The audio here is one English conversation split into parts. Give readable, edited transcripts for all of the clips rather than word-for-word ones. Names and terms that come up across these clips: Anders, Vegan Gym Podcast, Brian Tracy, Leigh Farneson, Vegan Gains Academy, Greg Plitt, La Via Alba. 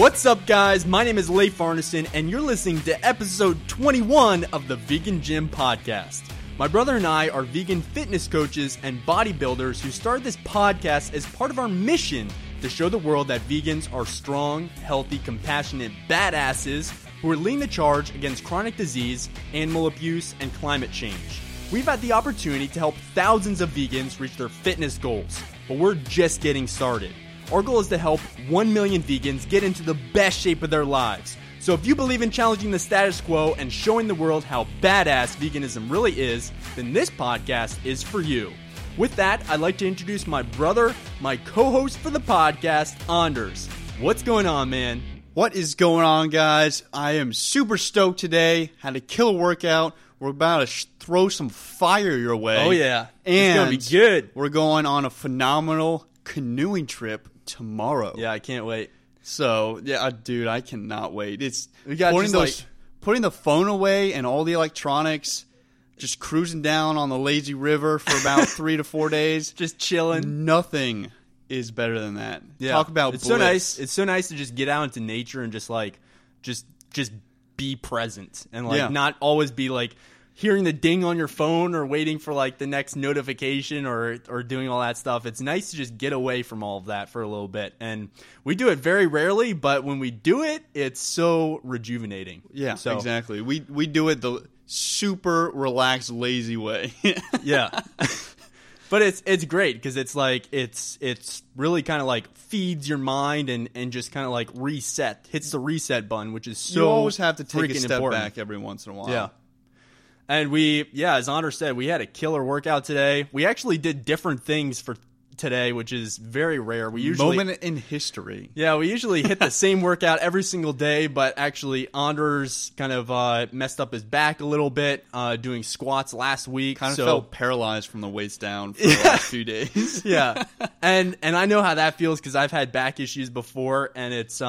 What's up, guys? My name is Leigh Farneson, and you're listening to episode 21 of the Vegan Gym Podcast. My brother and I are vegan fitness coaches and bodybuilders who started this podcast as part of our mission to show the world that vegans are strong, healthy, compassionate badasses who are leading the charge against chronic disease, animal abuse, and climate change. We've had the opportunity to help thousands of vegans reach their fitness goals, but we're just getting started. Our goal is to help 1 million vegans get into the best shape of their lives. So if you believe in challenging the status quo and showing the world how badass veganism really is, then this podcast is for you. With that, I'd like to introduce my brother, my co-host for the podcast, Anders. What's going on, man? What is going on, guys? I am super stoked today. Had a killer workout. We're about to throw some fire your way. Oh, yeah. And it's going to be good. We're going on a phenomenal canoeing trip tomorrow. Yeah, I can't wait. So, yeah, dude, I cannot wait. It's putting the phone away and all the electronics, just cruising down on the lazy river for about 3 to 4 days. Just chilling. Nothing is better than that. Yeah. Talk about blitz. So nice. It's so nice to just get out into nature and just be present and not always be like hearing the ding on your phone or waiting for like the next notification or doing all that stuff. It's nice to just get away from all of that for a little bit. And we do it very rarely, but when we do it, it's so rejuvenating. Yeah, so, exactly. We do it the super relaxed, lazy way. Yeah. But it's great because it's like it's really kind of like feeds your mind and just kind of like hits the reset button, which is so you always have to take a step important back every once in a while. Yeah. And as Anders said, we had a killer workout today. We actually did different things for today, which is very rare. We usually moment in history. Yeah, we usually hit the same workout every single day, but actually Anders kind of messed up his back a little bit doing squats last week. Kind of felt paralyzed from the waist down for the last few days. Yeah, and I know how that feels because I've had back issues before, and it's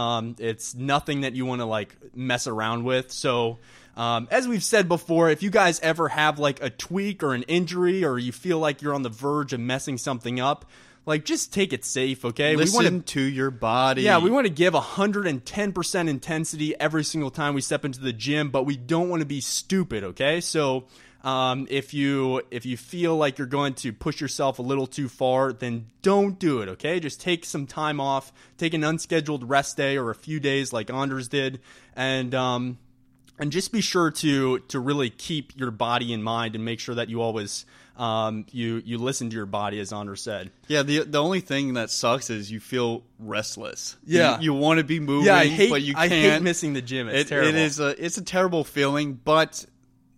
nothing that you want to like mess around with. So. As we've said before, if you guys ever have like a tweak or an injury or you feel like you're on the verge of messing something up, like just take it safe, okay? Listen to your body. Yeah, we want to give 110% intensity every single time we step into the gym, but we don't want to be stupid, okay? So if you feel like you're going to push yourself a little too far, then don't do it, okay? Just take some time off, take an unscheduled rest day or a few days like Anders did, and just be sure to really keep your body in mind and make sure that you always you listen to your body, as Anders said. Yeah, the only thing that sucks is you feel restless. Yeah, you want to be moving, but you can't. I hate missing the gym. It's terrible. It is it's a terrible feeling, but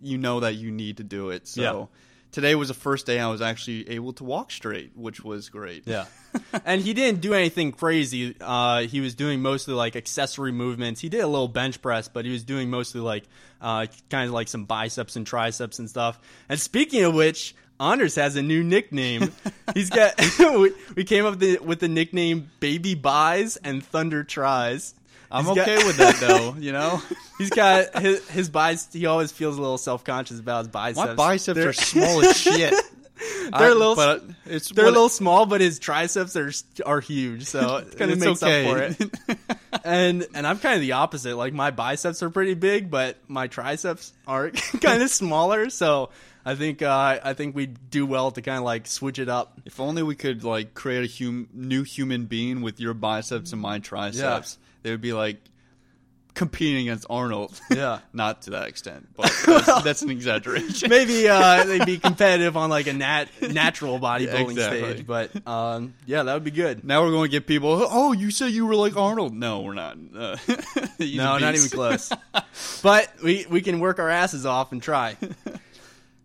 you know that you need to do it. So. Yeah. Today was the first day I was actually able to walk straight, which was great. Yeah. And he didn't do anything crazy. He was doing mostly like accessory movements. He did a little bench press, but he was doing mostly like kind of like some biceps and triceps and stuff. And speaking of which, Anders has a new nickname. He's got we came up with the nickname Baby Buys and Thunder Tries. I'm okay with that, though, you know? He's got his biceps. He always feels a little self-conscious about his biceps. My biceps are small as shit. They're a little small, but his triceps are huge, so it kind of makes up for it. And I'm kind of the opposite. Like, my biceps are pretty big, but my triceps are kind of smaller, so I think we'd do well to kind of like switch it up. If only we could like create a new human being with your biceps and my triceps. Yeah. They would be like competing against Arnold. Yeah. Not to that extent, but that's an exaggeration. Maybe they'd be competitive on like a natural bodybuilding stage, but that would be good. Now we're going to get people, oh, you said you were like Arnold. No, we're not. No, not even close. But we can work our asses off and try.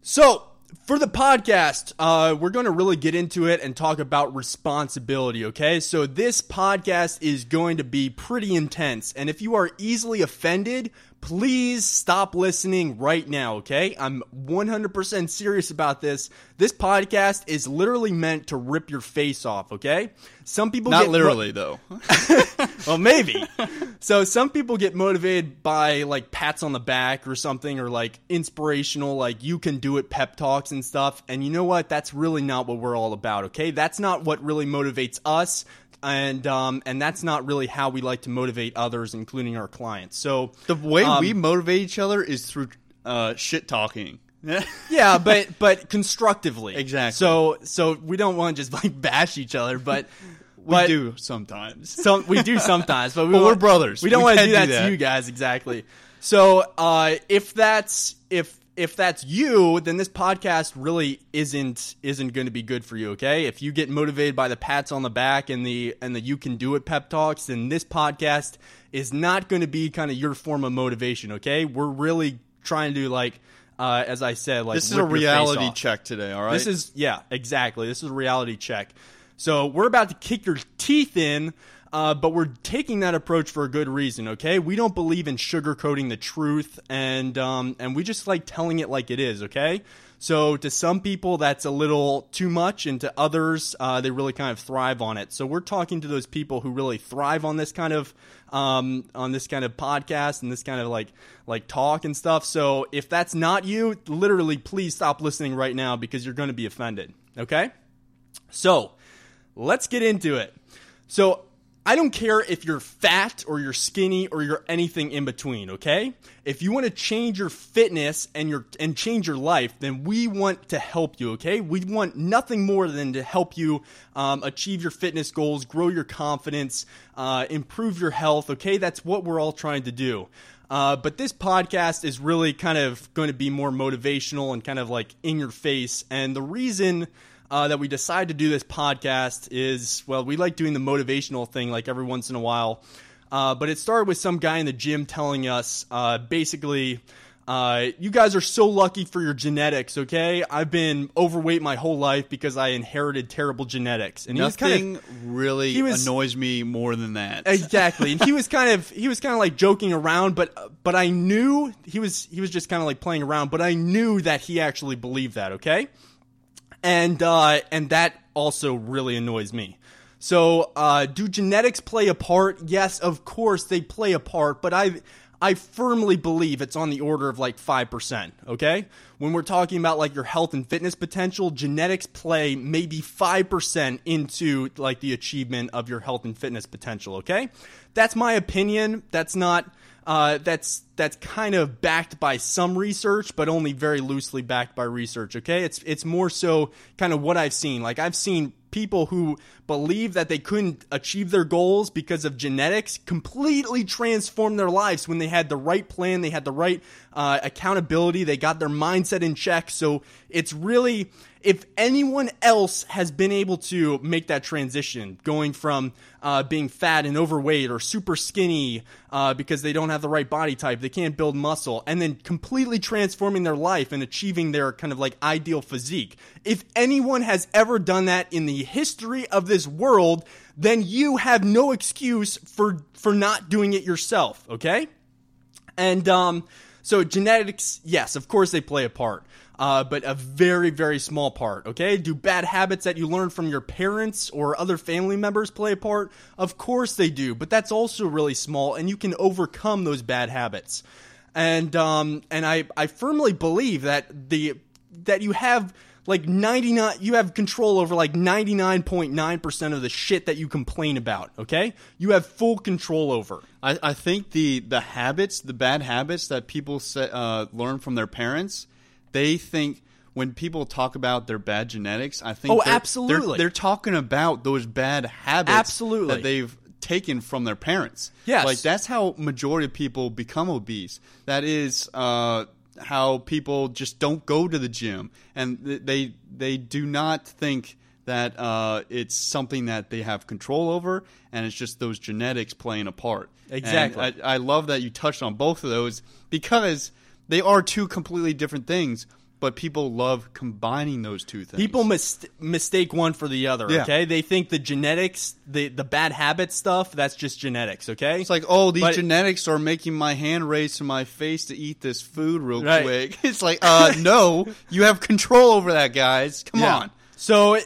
So for the podcast, we're going to really get into it and talk about responsibility, okay? So this podcast is going to be pretty intense, and if you are easily offended, please stop listening right now, okay? I'm 100% serious about this. This podcast is literally meant to rip your face off, okay? Some people not literally, though. Well, maybe. So some people get motivated by, like, pats on the back or something, or, like, inspirational, like, you can do it pep talks and stuff. And you know what? That's really not what we're all about, okay? That's not what really motivates us. And that's not really how we like to motivate others, including our clients. So the way we motivate each other is through shit talking. Yeah, but constructively. Exactly. So we don't want to just like bash each other, but we do sometimes. But we're brothers. We don't want to do that to you guys. Exactly. So if that's you, then this podcast really isn't going to be good for you, okay? If you get motivated by the pats on the back and the you can do it pep talks, then this podcast is not going to be kind of your form of motivation, okay? We're really trying to as I said, this is a reality check today, all right? This is a reality check. So we're about to kick your teeth in. But we're taking that approach for a good reason, okay? We don't believe in sugarcoating the truth, and we just like telling it like it is, okay? So to some people, that's a little too much, and to others, they really kind of thrive on it. So we're talking to those people who really thrive on this kind of podcast and this kind of like talk and stuff. So if that's not you, literally, please stop listening right now because you're going to be offended, okay? So let's get into it. So I don't care if you're fat or you're skinny or you're anything in between, okay? If you want to change your fitness and change your life, then we want to help you, okay? We want nothing more than to help you achieve your fitness goals, grow your confidence, improve your health, okay? That's what we're all trying to do. But this podcast is really kind of going to be more motivational and kind of like in your face. And the reason that we decide to do this podcast is, well, we like doing the motivational thing like every once in a while, but it started with some guy in the gym telling us you guys are so lucky for your genetics, okay? I've been overweight my whole life because I inherited terrible genetics. And Nothing annoys me more than that. Exactly. And he was kind of like joking around, but I knew he was just kind of like playing around, but I knew that he actually believed that, okay? And that also really annoys me. So, do genetics play a part? Yes, of course they play a part, but I firmly believe it's on the order of like 5%, okay? When we're talking about like your health and fitness potential, genetics play maybe 5% into like the achievement of your health and fitness potential, okay? That's my opinion. That's not that's kind of backed by some research, but only very loosely backed by research, okay? It's more so kind of what I've seen. Like I've seen people who believe that they couldn't achieve their goals because of genetics completely transform their lives when they had the right plan, they had the right accountability, they got their mindset in check. So it's really, if anyone else has been able to make that transition, going from being fat and overweight or super skinny because they don't have the right body type, they can't build muscle, and then completely transforming their life and achieving their kind of like ideal physique. If anyone has ever done that in the history of this world, then you have no excuse for not doing it yourself, okay? And so genetics, yes, of course they play a part. But a very, very small part, okay? Do bad habits that you learn from your parents or other family members play a part? Of course they do, but that's also really small, and you can overcome those bad habits. And I firmly believe that you have like 99, you have control over like 99.9% of the shit that you complain about, okay? You have full control over. I think the bad habits that people say, learn from their parents. They think when people talk about their bad genetics, I think they're talking about those bad habits that they've taken from their parents. Yes. Like that's how majority of people become obese. That is how people just don't go to the gym, and they do not think that it's something that they have control over, and it's just those genetics playing a part. Exactly. And I love that you touched on both of those because they are two completely different things, but people love combining those two things. People mistake one for the other, yeah. Okay? They think the genetics, the bad habit stuff, that's just genetics, okay? It's like, oh, these genetics are making my hand raise to my face to eat this food real quick. It's like, no, you have control over that, guys. Come on. So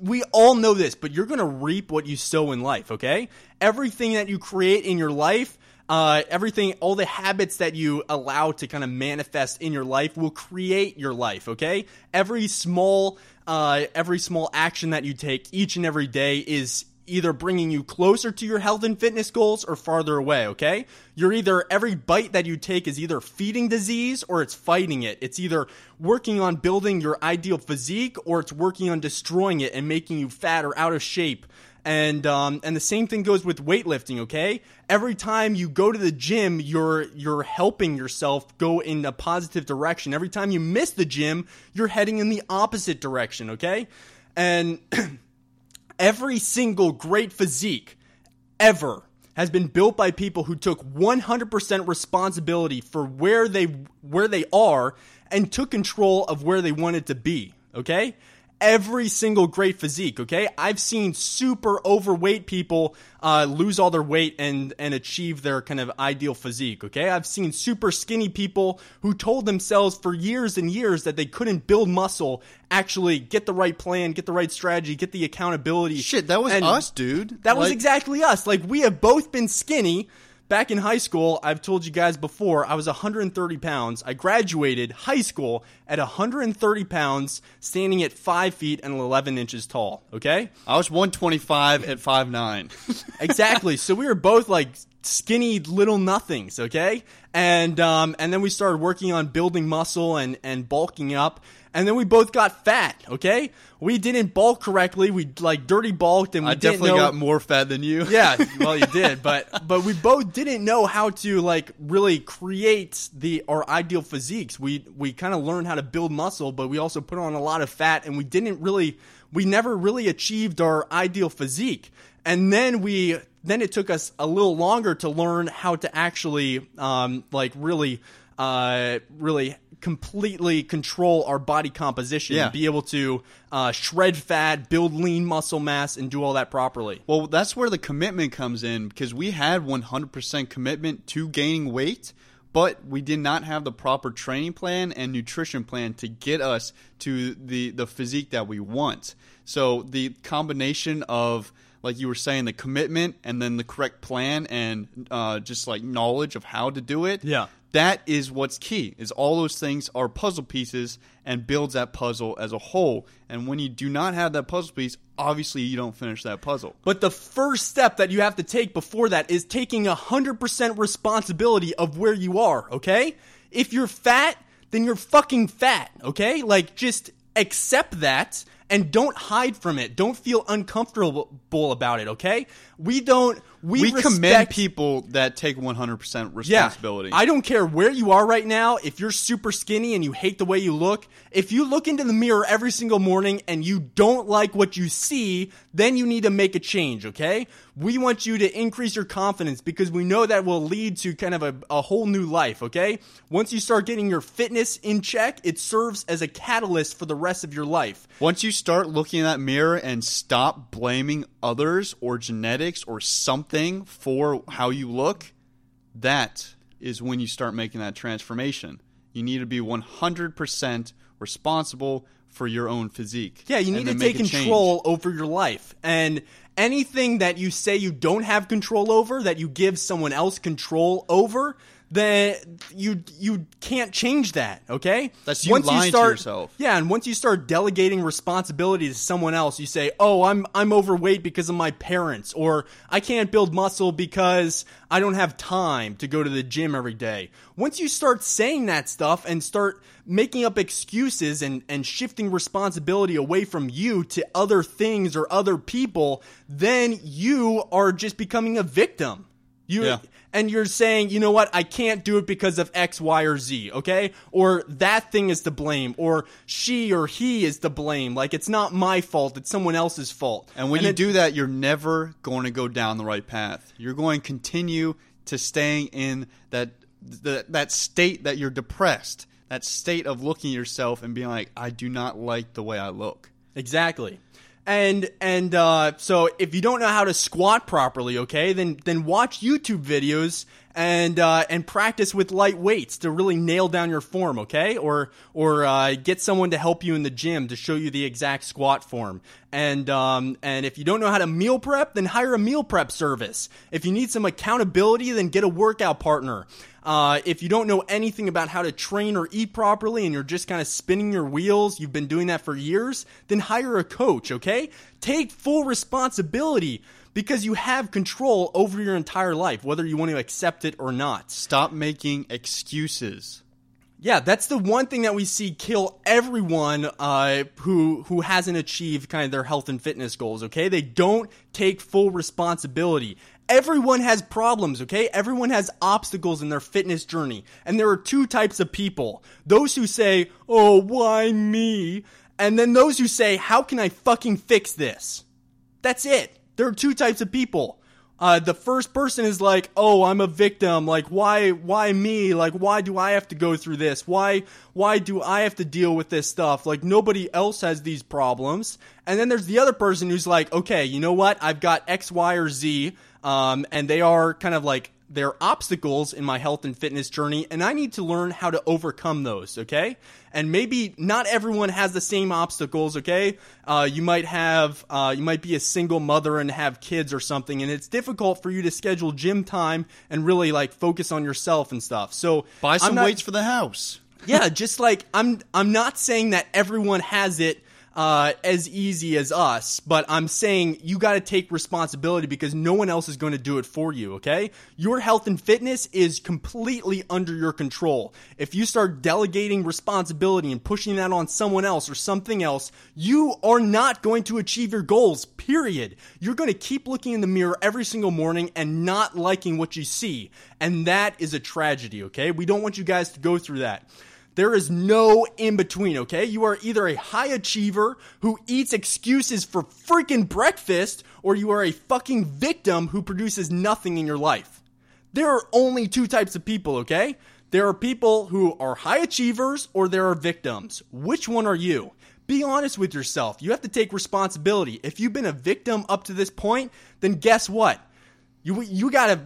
we all know this, but you're going to reap what you sow in life, okay? Everything that you create in your life, all the habits that you allow to kind of manifest in your life will create your life, okay? Every small action that you take each and every day is either bringing you closer to your health and fitness goals or farther away, okay? You're either, every bite that you take is either feeding disease or it's fighting it. It's either working on building your ideal physique or it's working on destroying it and making you fat or out of shape. And the same thing goes with weightlifting, okay? Every time you go to the gym, you're helping yourself go in a positive direction. Every time you miss the gym, you're heading in the opposite direction, okay? And every single great physique ever has been built by people who took 100% responsibility for where they are and took control of where they wanted to be, okay? Every single great physique, okay? I've seen super overweight people lose all their weight and achieve their kind of ideal physique, okay? I've seen super skinny people who told themselves for years and years that they couldn't build muscle actually get the right plan, get the right strategy, get the accountability. Shit, that was us, dude. That was exactly us. Like, we have both been skinny. Back in high school, I've told you guys before, I was 130 pounds. I graduated high school at 130 pounds, standing at 5 feet and 11 inches tall, okay? I was 125 at 5'9". Exactly. So we were both like skinny little nothings, okay? And then we started working on building muscle and bulking up. And then we both got fat, okay? We didn't bulk correctly. We, like, dirty bulked, and we got more fat than you. Yeah, well, you did. But we both didn't know how to, like, really create our ideal physiques. We kind of learned how to build muscle, but we also put on a lot of fat, and we never really achieved our ideal physique. And then it took us a little longer to learn how to actually, really completely control our body composition and be able to shred fat, build lean muscle mass, and do all that properly. Well, that's where the commitment comes in, because we had 100% commitment to gaining weight, but we did not have the proper training plan and nutrition plan to get us to the physique that we want. So the combination of, like you were saying, the commitment and then the correct plan and just like knowledge of how to do it. Yeah. That is what's key, is all those things are puzzle pieces and builds that puzzle as a whole. And when you do not have that puzzle piece, obviously you don't finish that puzzle. But the first step that you have to take before that is taking 100% responsibility of where you are, okay? If you're fat, then you're fucking fat, okay? Like, just accept that and don't hide from it. Don't feel uncomfortable about it, okay? We commend people that take 100% responsibility. Yeah, I don't care where you are right now. If you're super skinny and you hate the way you look, if you look into the mirror every single morning and you don't like what you see, then you need to make a change, okay? We want you to increase your confidence, because we know that will lead to kind of a whole new life, okay? Once you start getting your fitness in check, it serves as a catalyst for the rest of your life. Once you start looking in that mirror and stop blaming others or genetics or something for how you look, that is when you start making that transformation. You need to be 100% responsible for your own physique. Yeah, you need to take control over your life. And anything that you say you don't have control over, that you give someone else control over, that you can't change that, okay? That's you lying to yourself. Yeah, and once you start delegating responsibility to someone else, you say, oh, I'm overweight because of my parents, or I can't build muscle because I don't have time to go to the gym every day. Once you start saying that stuff and start making up excuses and shifting responsibility away from you to other things or other people, then you are just becoming a victim. And you're saying, you know what, I can't do it because of X, Y, or Z, okay? Or that thing is to blame, or she or he is to blame. Like, it's not my fault, it's someone else's fault. And when you do that, you're never going to go down the right path. You're going to continue to staying in that state that you're depressed, that state of looking at yourself and being like, I do not like the way I look. Exactly. And so if you don't know how to squat properly, okay, then watch YouTube videos and practice with light weights to really nail down your form, okay? Or get someone to help you in the gym to show you the exact squat form. And if you don't know how to meal prep, then hire a meal prep service. If you need some accountability, then get a workout partner. If you don't know anything about how to train or eat properly and you're just kind of spinning your wheels, you've been doing that for years, then hire a coach, okay? Take full responsibility because you have control over your entire life, whether you want to accept it or not. Stop making excuses. Yeah, that's the one thing that we see kill everyone who hasn't achieved kind of their health and fitness goals, okay? They don't take full responsibility. Everyone has problems, okay? Everyone has obstacles in their fitness journey. And there are two types of people. Those who say, oh, why me? And then those who say, how can I fucking fix this? That's it. There are two types of people. The first person is like, oh, I'm a victim, like, why me, like, why do I have to go through this, why do I have to deal with this stuff, like, nobody else has these problems. And then there's the other person who's like, okay, you know what, I've got X, Y, or Z, and they are kind of like, they're obstacles in my health and fitness journey, and I need to learn how to overcome those, okay? And maybe not everyone has the same obstacles, okay? You might be a single mother and have kids or something, and it's difficult for you to schedule gym time and really, like, focus on yourself and stuff. So buy some weights for the house. Yeah, just like, I'm not saying that everyone has it as easy as us, but I'm saying you got to take responsibility because no one else is going to do it for you, okay? Your health and fitness is completely under your control. If you start delegating responsibility and pushing that on someone else or something else, you are not going to achieve your goals, period. You're going to keep looking in the mirror every single morning and not liking what you see, and that is a tragedy, okay? We don't want you guys to go through that. There is no in-between, okay? You are either a high achiever who eats excuses for freaking breakfast, or you are a fucking victim who produces nothing in your life. There are only two types of people, okay? There are people who are high achievers, or there are victims. Which one are you? Be honest with yourself. You have to take responsibility. If you've been a victim up to this point, then guess what? You gotta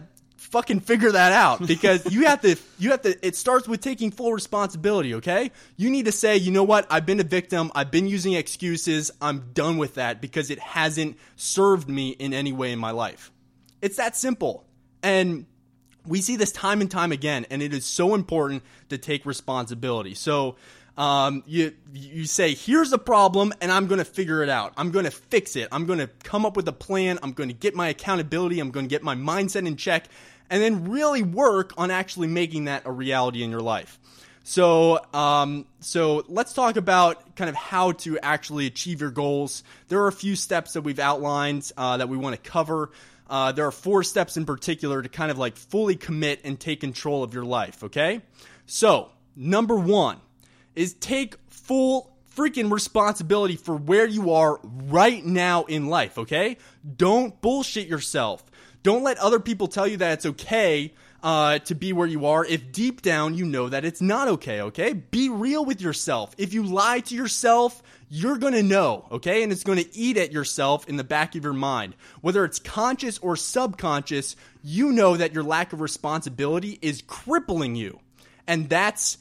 fucking figure that out, because you have to it starts with taking full responsibility, okay? You need to say, you know what, I've been a victim, I've been using excuses, I'm done with that because it hasn't served me in any way in my life. It's that simple. And we see this time and time again, and it is so important to take responsibility. So you say, here's the problem, and I'm going to figure it out. I'm going to fix it. I'm going to come up with a plan. I'm going to get my accountability. I'm going to get my mindset in check, and then really work on actually making that a reality in your life. So let's talk about kind of how to actually achieve your goals. There are a few steps that we've outlined that we want to cover. There are 4 steps in particular to kind of like fully commit and take control of your life, okay? So number 1. Is take full freaking responsibility for where you are right now in life, okay? Don't bullshit yourself. Don't let other people tell you that it's okay to be where you are if deep down you know that it's not okay, okay? Be real with yourself. If you lie to yourself, you're going to know, okay? And it's going to eat at yourself in the back of your mind. Whether it's conscious or subconscious, you know that your lack of responsibility is crippling you. And that's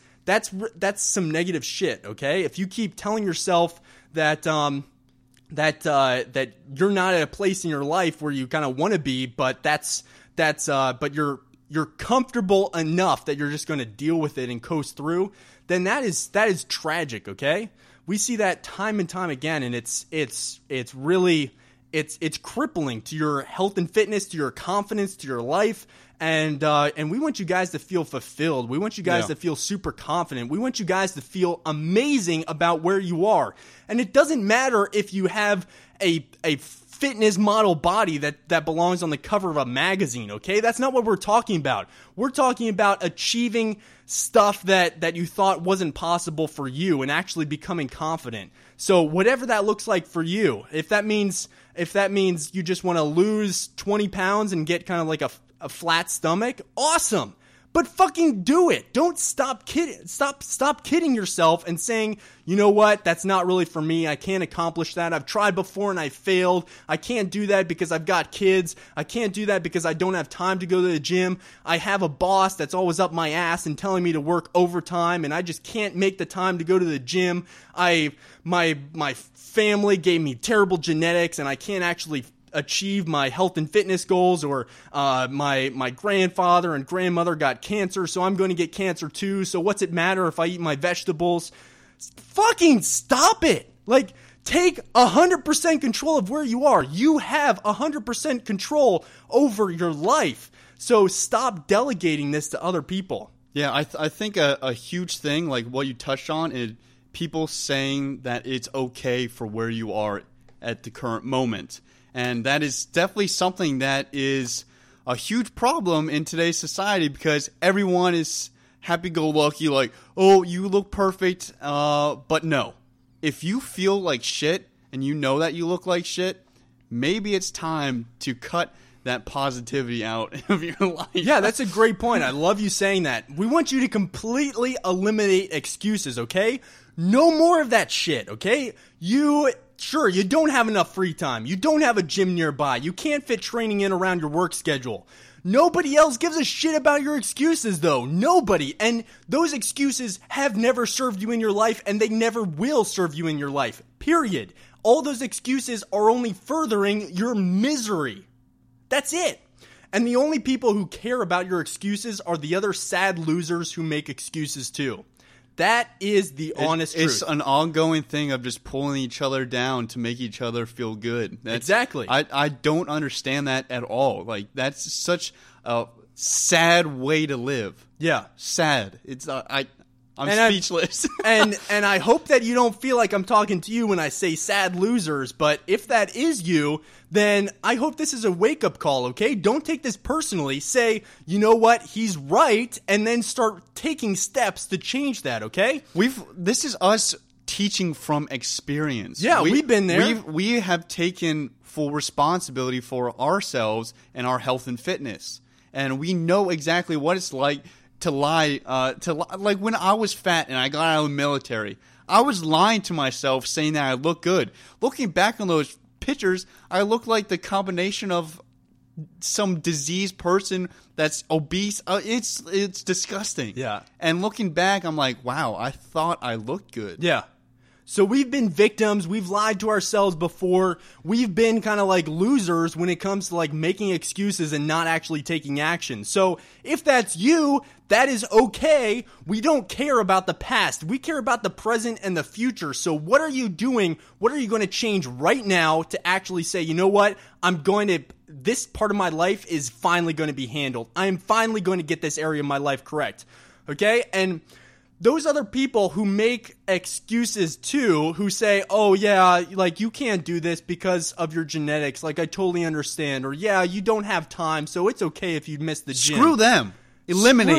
some negative shit, okay? If you keep telling yourself that that you're not at a place in your life where you kind of want to be, but but you're comfortable enough that you're just going to deal with it and coast through, then that is tragic, okay? We see that time and time again, and it's really it's crippling to your health and fitness, to your confidence, to your life. And we want you guys to feel fulfilled. We want you guys to feel super confident. We want you guys to feel amazing about where you are. And it doesn't matter if you have a fitness model body that belongs on the cover of a magazine, okay? That's not what we're talking about. We're talking about achieving stuff that you thought wasn't possible for you and actually becoming confident. So whatever that looks like for you, if that means you just want to lose 20 pounds and get kind of like a flat stomach, awesome. But fucking do it. Don't stop kidding yourself and saying, you know what, that's not really for me. I can't accomplish that. I've tried before and I failed. I can't do that because I've got kids. I can't do that because I don't have time to go to the gym. I have a boss that's always up my ass and telling me to work overtime, and I just can't make the time to go to the gym. My family gave me terrible genetics, and I can't actually achieve my health and fitness goals, or my grandfather and grandmother got cancer, so I'm going to get cancer too, so what's it matter if I eat my vegetables? Fucking stop it. Like, take 100% control of where you are. You have 100% control over your life. So stop delegating this to other people. Yeah, I think a huge thing, like what you touched on, is people saying that it's okay for where you are at the current moment. And that is definitely something that is a huge problem in today's society, because everyone is happy-go-lucky, like, oh, you look perfect, but no. If you feel like shit and you know that you look like shit, maybe it's time to cut that positivity out of your life. Yeah, that's a great point. I love you saying that. We want you to completely eliminate excuses, okay? No more of that shit, okay? Sure, you don't have enough free time. You don't have a gym nearby. You can't fit training in around your work schedule. Nobody else gives a shit about your excuses, though. Nobody. And those excuses have never served you in your life, and they never will serve you in your life. Period. All those excuses are only furthering your misery. That's it. And the only people who care about your excuses are the other sad losers who make excuses, too. That is the honest truth. It's an ongoing thing of just pulling each other down to make each other feel good. Exactly. I don't understand that at all. Like, that's such a sad way to live. Yeah. Sad. It's I'm speechless. And I hope that you don't feel like I'm talking to you when I say sad losers, but if that is you, then I hope this is a wake-up call, okay? Don't take this personally. Say, you know what, he's right, and then start taking steps to change that, okay? This is us teaching from experience. Yeah, we've been there. We have taken full responsibility for ourselves and our health and fitness, and we know exactly what it's like to lie, like when I was fat and I got out of the military, I was lying to myself saying that I look good. Looking back on those pictures, I look like the combination of some diseased person that's obese. It's disgusting. Yeah. And looking back, I'm like, wow, I thought I looked good. Yeah. So we've been victims, we've lied to ourselves before, we've been kind of like losers when it comes to like making excuses and not actually taking action. So if that's you, that is okay. We don't care about the past, we care about the present and the future. So what are you doing? What are you going to change right now to actually say, you know what, this part of my life is finally going to be handled. I am finally going to get this area of my life correct. Okay? And those other people who make excuses too, who say, oh yeah, like you can't do this because of your genetics, like I totally understand, or yeah, you don't have time, so it's okay if you miss the gym. Screw them. Eliminate.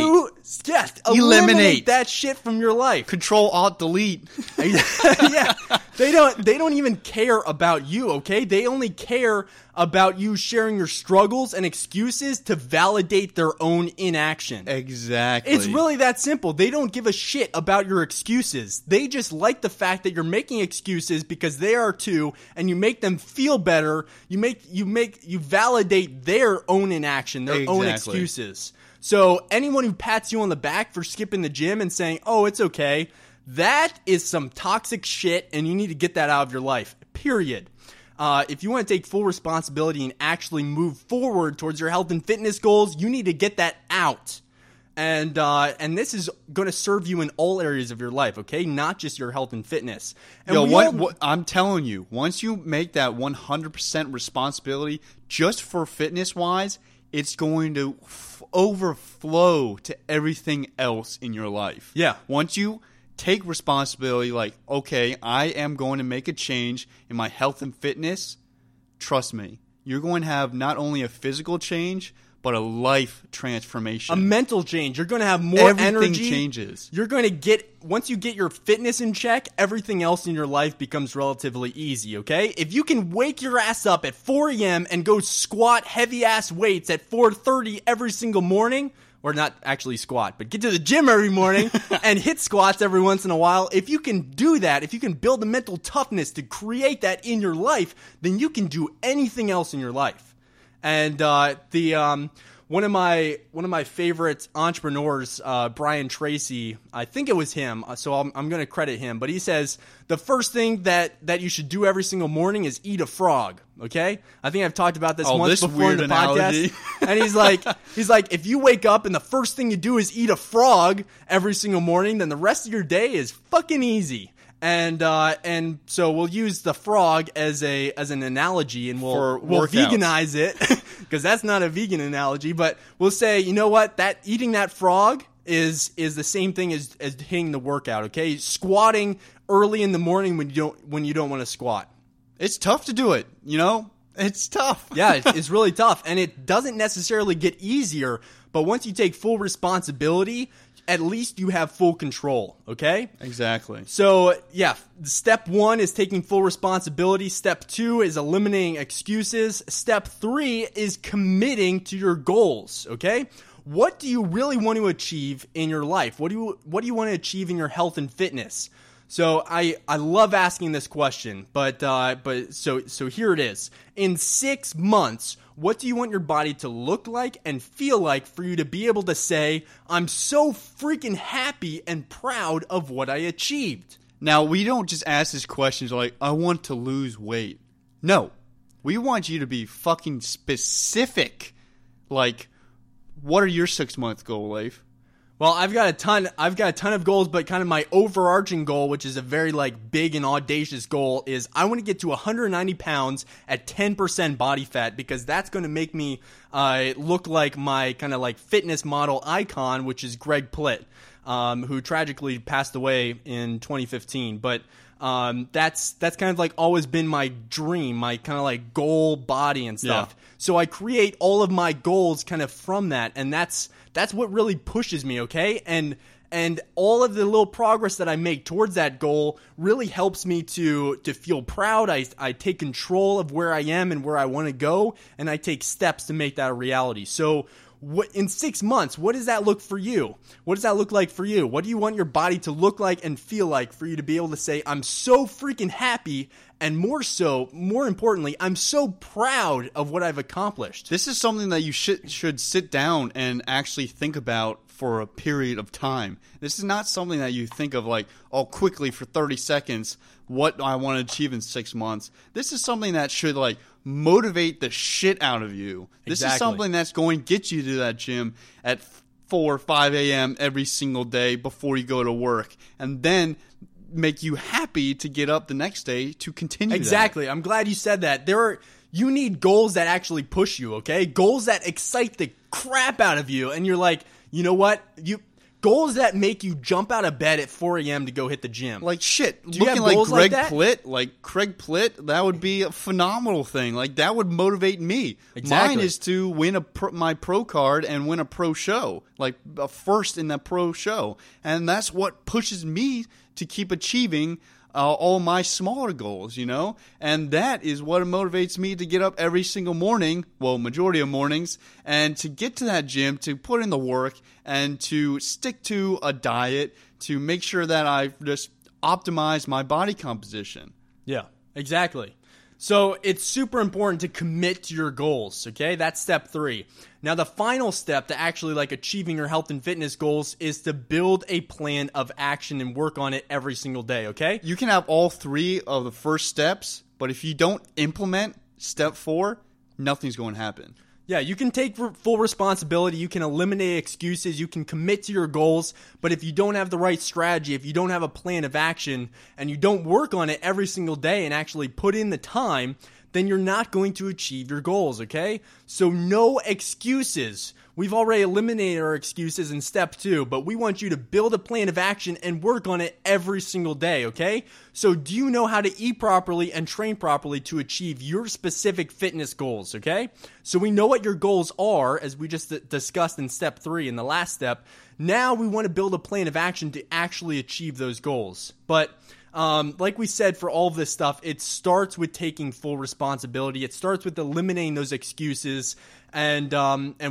Eliminate that shit from your life. Control, alt, delete. Yeah. They don't even care about you, okay? They only care about you sharing your struggles and excuses to validate their own inaction. Exactly. It's really that simple. They don't give a shit about your excuses. They just like the fact that you're making excuses because they are too, and you make them feel better. You validate their own inaction, their own excuses. So anyone who pats you on the back for skipping the gym and saying, oh, it's okay, that is some toxic shit, and you need to get that out of your life, period. If you want to take full responsibility and actually move forward towards your health and fitness goals, you need to get that out. And this is going to serve you in all areas of your life, okay? Not just your health and fitness. And I'm telling you, once you make that 100% responsibility just for fitness-wise, it's going to overflow to everything else in your life. Yeah. Once you take responsibility, like, okay, I am going to make a change in my health and fitness, trust me, you're going to have not only a physical change, but a life transformation. A mental change. You're going to have more energy. Everything changes. You're going to once you get your fitness in check, everything else in your life becomes relatively easy, okay? If you can wake your ass up at 4 a.m. and go squat heavy-ass weights at 4:30 every single morning, or not actually squat, but get to the gym every morning and hit squats every once in a while, if you can do that, if you can build the mental toughness to create that in your life, then you can do anything else in your life. And One of my favorite entrepreneurs, Brian Tracy, I think it was him, so I'm going to credit him, but he says the first thing that you should do every single morning is eat a frog, okay? I think I've talked about this once before in the podcast. And he's like, if you wake up and the first thing you do is eat a frog every single morning, then the rest of your day is fucking easy. And so we'll use the frog as an analogy, and we'll veganize it, because that's not a vegan analogy, but we'll say, you know what, that eating that frog is the same thing as hitting the workout, okay? Squatting early in the morning when you don't want to squat. It's tough to do it, you know? It's tough. Yeah, it's really tough, and it doesn't necessarily get easier, but once you take full responsibility, at least you have full control, okay? Exactly. So, yeah, step one is taking full responsibility. Step two is eliminating excuses. Step three is committing to your goals, okay? What do you really want to achieve in your life? What do you want to achieve in your health and fitness? So I love asking this question, but so here it is. In 6 months, what do you want your body to look like and feel like for you to be able to say, I'm so freaking happy and proud of what I achieved? Now, we don't just ask these questions like, I want to lose weight. No, we want you to be fucking specific. Like, what are your 6 month goal, Leif? Well, I've got a ton of goals, but kind of my overarching goal, which is a very big and audacious goal, is I want to get to 190 pounds at 10% body fat, because that's going to make me look like my kind of fitness model icon, which is Greg Plitt, who tragically passed away in 2015. But that's kind of always been my dream, my kind of goal body and stuff. Yeah. So I create all of my goals kind of from that. And that's what really pushes me. Okay. And all of the little progress that I make towards that goal really helps me to feel proud. I take control of where I am and where I want to go, and I take steps to make that a reality. So what, in 6 months, what does that look for you? What does that look like for you? What do you want your body to look like and feel like for you to be able to say, I'm so freaking happy, and more importantly, I'm so proud of what I've accomplished? This is something that you should sit down and actually think about for a period of time. This is not something that you think of quickly for 30 seconds, what I want to achieve in 6 months. This is something that should motivate the shit out of you. This Exactly. is something that's going to get you to that gym at 4 or 5 a.m. every single day before you go to work, and then make you happy to get up the next day to continue. Exactly. That. I'm glad you said that. You need goals that actually push you, okay? Goals that excite the crap out of you, and you're like, you know what? Goals that make you jump out of bed at 4 a.m. to go hit the gym. Like, shit, looking like Greg Plitt, that would be a phenomenal thing. That would motivate me. Exactly. Mine is to win my pro card and win a pro show, a first in the pro show. And that's what pushes me to keep achieving all my smaller goals, you know? And that is what motivates me to get up every single morning, well, majority of mornings, and to get to that gym, to put in the work, and to stick to a diet, to make sure that I've just optimized my body composition. Yeah, exactly. So it's super important to commit to your goals, okay? That's step three. Now, the final step to actually achieving your health and fitness goals is to build a plan of action and work on it every single day, okay? You can have all three of the first steps, but if you don't implement step four, nothing's going to happen. Yeah, you can take full responsibility, you can eliminate excuses, you can commit to your goals, but if you don't have the right strategy, if you don't have a plan of action, and you don't work on it every single day and actually put in the time, then you're not going to achieve your goals, okay? So no excuses. We've already eliminated our excuses in step two, but we want you to build a plan of action and work on it every single day, okay? So do you know how to eat properly and train properly to achieve your specific fitness goals, okay? So we know what your goals are, as we just discussed in step three in the last step. Now we want to build a plan of action to actually achieve those goals, but like we said, for all of this stuff, it starts with taking full responsibility. It starts with eliminating those excuses, and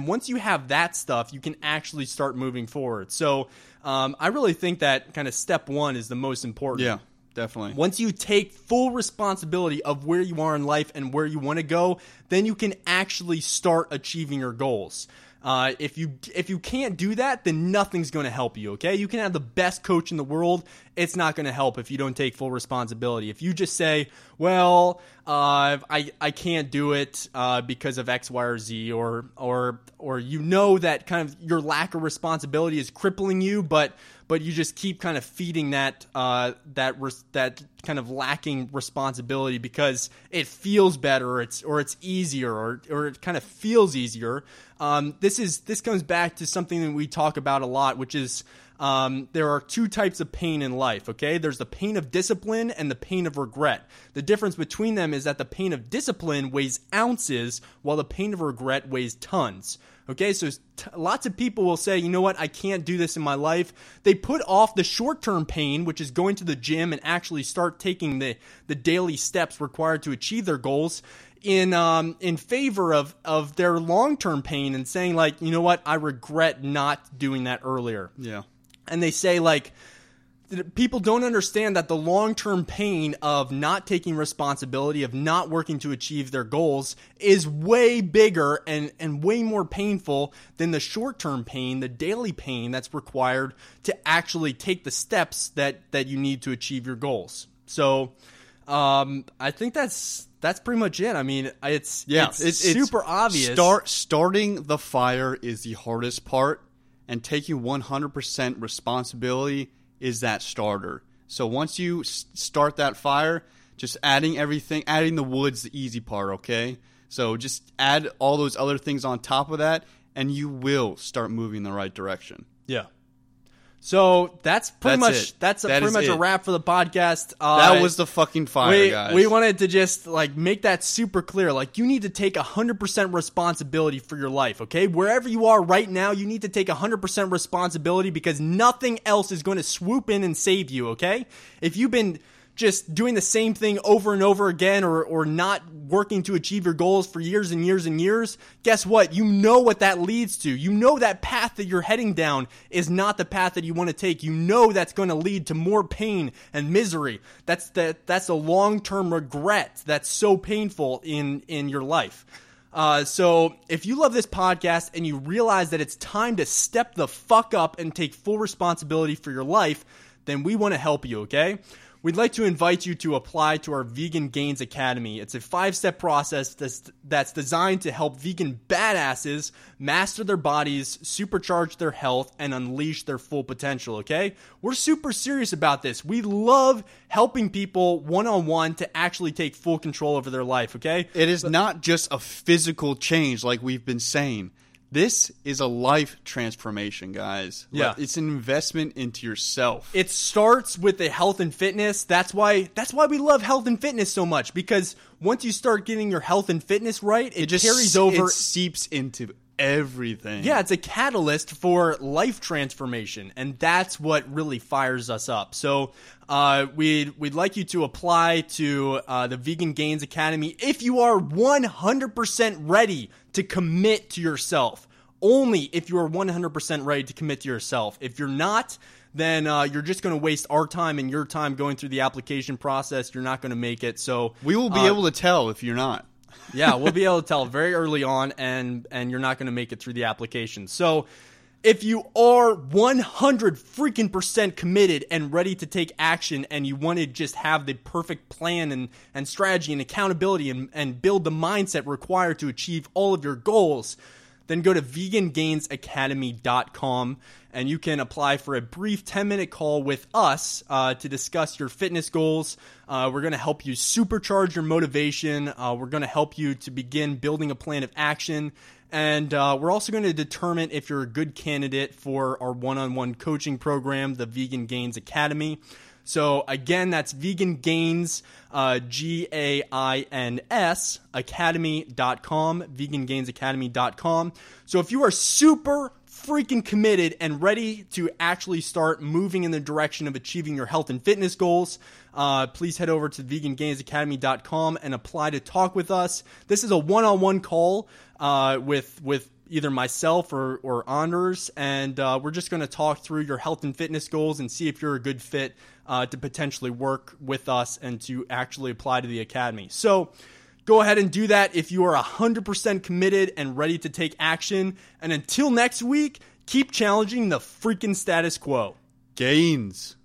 once you have that stuff, you can actually start moving forward. So I really think that kind of step one is the most important. Yeah, definitely. Once you take full responsibility of where you are in life and where you want to go, then you can actually start achieving your goals. If you can't do that, then nothing's going to help you, okay? You can have the best coach in the world. It's not going to help if you don't take full responsibility. If you just say, well, I can't do it because of X, Y, or Z, or you know that kind of your lack of responsibility is crippling you, but you just keep kind of feeding that that kind of lacking responsibility because it feels better, or it's easier, or it kind of feels easier. This comes back to something that we talk about a lot, which is there are two types of pain in life, okay? There's the pain of discipline and the pain of regret. The difference between them is that the pain of discipline weighs ounces while the pain of regret weighs tons. Okay, so lots of people will say, you know what, I can't do this in my life. They put off the short-term pain, which is going to the gym and actually start taking the daily steps required to achieve their goals, in favor of their long-term pain and saying, like, you know what, I regret not doing that earlier. Yeah. And they say, like, people don't understand that the long-term pain of not taking responsibility, of not working to achieve their goals, is way bigger and way more painful than the short-term pain, the daily pain that's required to actually take the steps that you need to achieve your goals. So I think that's pretty much it. I mean, it's super obvious. Starting the fire is the hardest part, and taking 100% responsibility is that starter. So once you start that fire, just adding the wood's the easy part, okay? So just add all those other things on top of that, and you will start moving in the right direction. Yeah. So that's pretty much a wrap for the podcast. That was the fucking fire, guys. We wanted to just, like, make that super clear. Like, you need to take 100% responsibility for your life, okay? Wherever you are right now, you need to take 100% responsibility because nothing else is going to swoop in and save you, okay? If you've been just doing the same thing over and over again, or not working to achieve your goals for years and years and years, guess what? You know what that leads to. You know that path that you're heading down is not the path that you want to take. You know that's going to lead to more pain and misery. That's the long-term regret that's so painful in your life. So if you love this podcast and you realize that it's time to step the fuck up and take full responsibility for your life, then we want to help you, okay? We'd like to invite you to apply to our Vegan Gains Academy. It's a 5-step process that's designed to help vegan badasses master their bodies, supercharge their health, and unleash their full potential, okay? We're super serious about this. We love helping people one-on-one to actually take full control over their life, okay? It is not just a physical change like we've been saying. This is a life transformation, guys. Yeah. It's an investment into yourself. It starts with the health and fitness. That's why we love health and fitness so much, because once you start getting your health and fitness right, it just carries over. It seeps into everything. Yeah, it's a catalyst for life transformation, and that's what really fires us up. So we'd like you to apply to the Vegan Gains Academy if you are 100% ready to commit to yourself. Only if you are 100% ready to commit to yourself. If you're not, then you're just going to waste our time and your time going through the application process. You're not going to make it. So we will be able to tell if you're not. Yeah, we'll be able to tell very early on, and you're not going to make it through the application. So if you are 100% committed and ready to take action, and you want to just have the perfect plan and strategy and accountability and build the mindset required to achieve all of your goals, then go to vegangainsacademy.com, and you can apply for a brief 10-minute call with us to discuss your fitness goals. We're going to help you supercharge your motivation. We're going to help you to begin building a plan of action. And we're also going to determine if you're a good candidate for our one-on-one coaching program, the Vegan Gains Academy. So again, that's Vegan Gains, Gains, academy.com, vegangainsacademy.com. So if you are super freaking committed and ready to actually start moving in the direction of achieving your health and fitness goals, please head over to vegangainsacademy.com and apply to talk with us. This is a one-on-one call with either myself or Anders, and we're just going to talk through your health and fitness goals and see if you're a good fit to potentially work with us and to actually apply to the academy. So Go ahead and do that if you are 100% committed and ready to take action. And until next week, keep challenging the freaking status quo. Gains.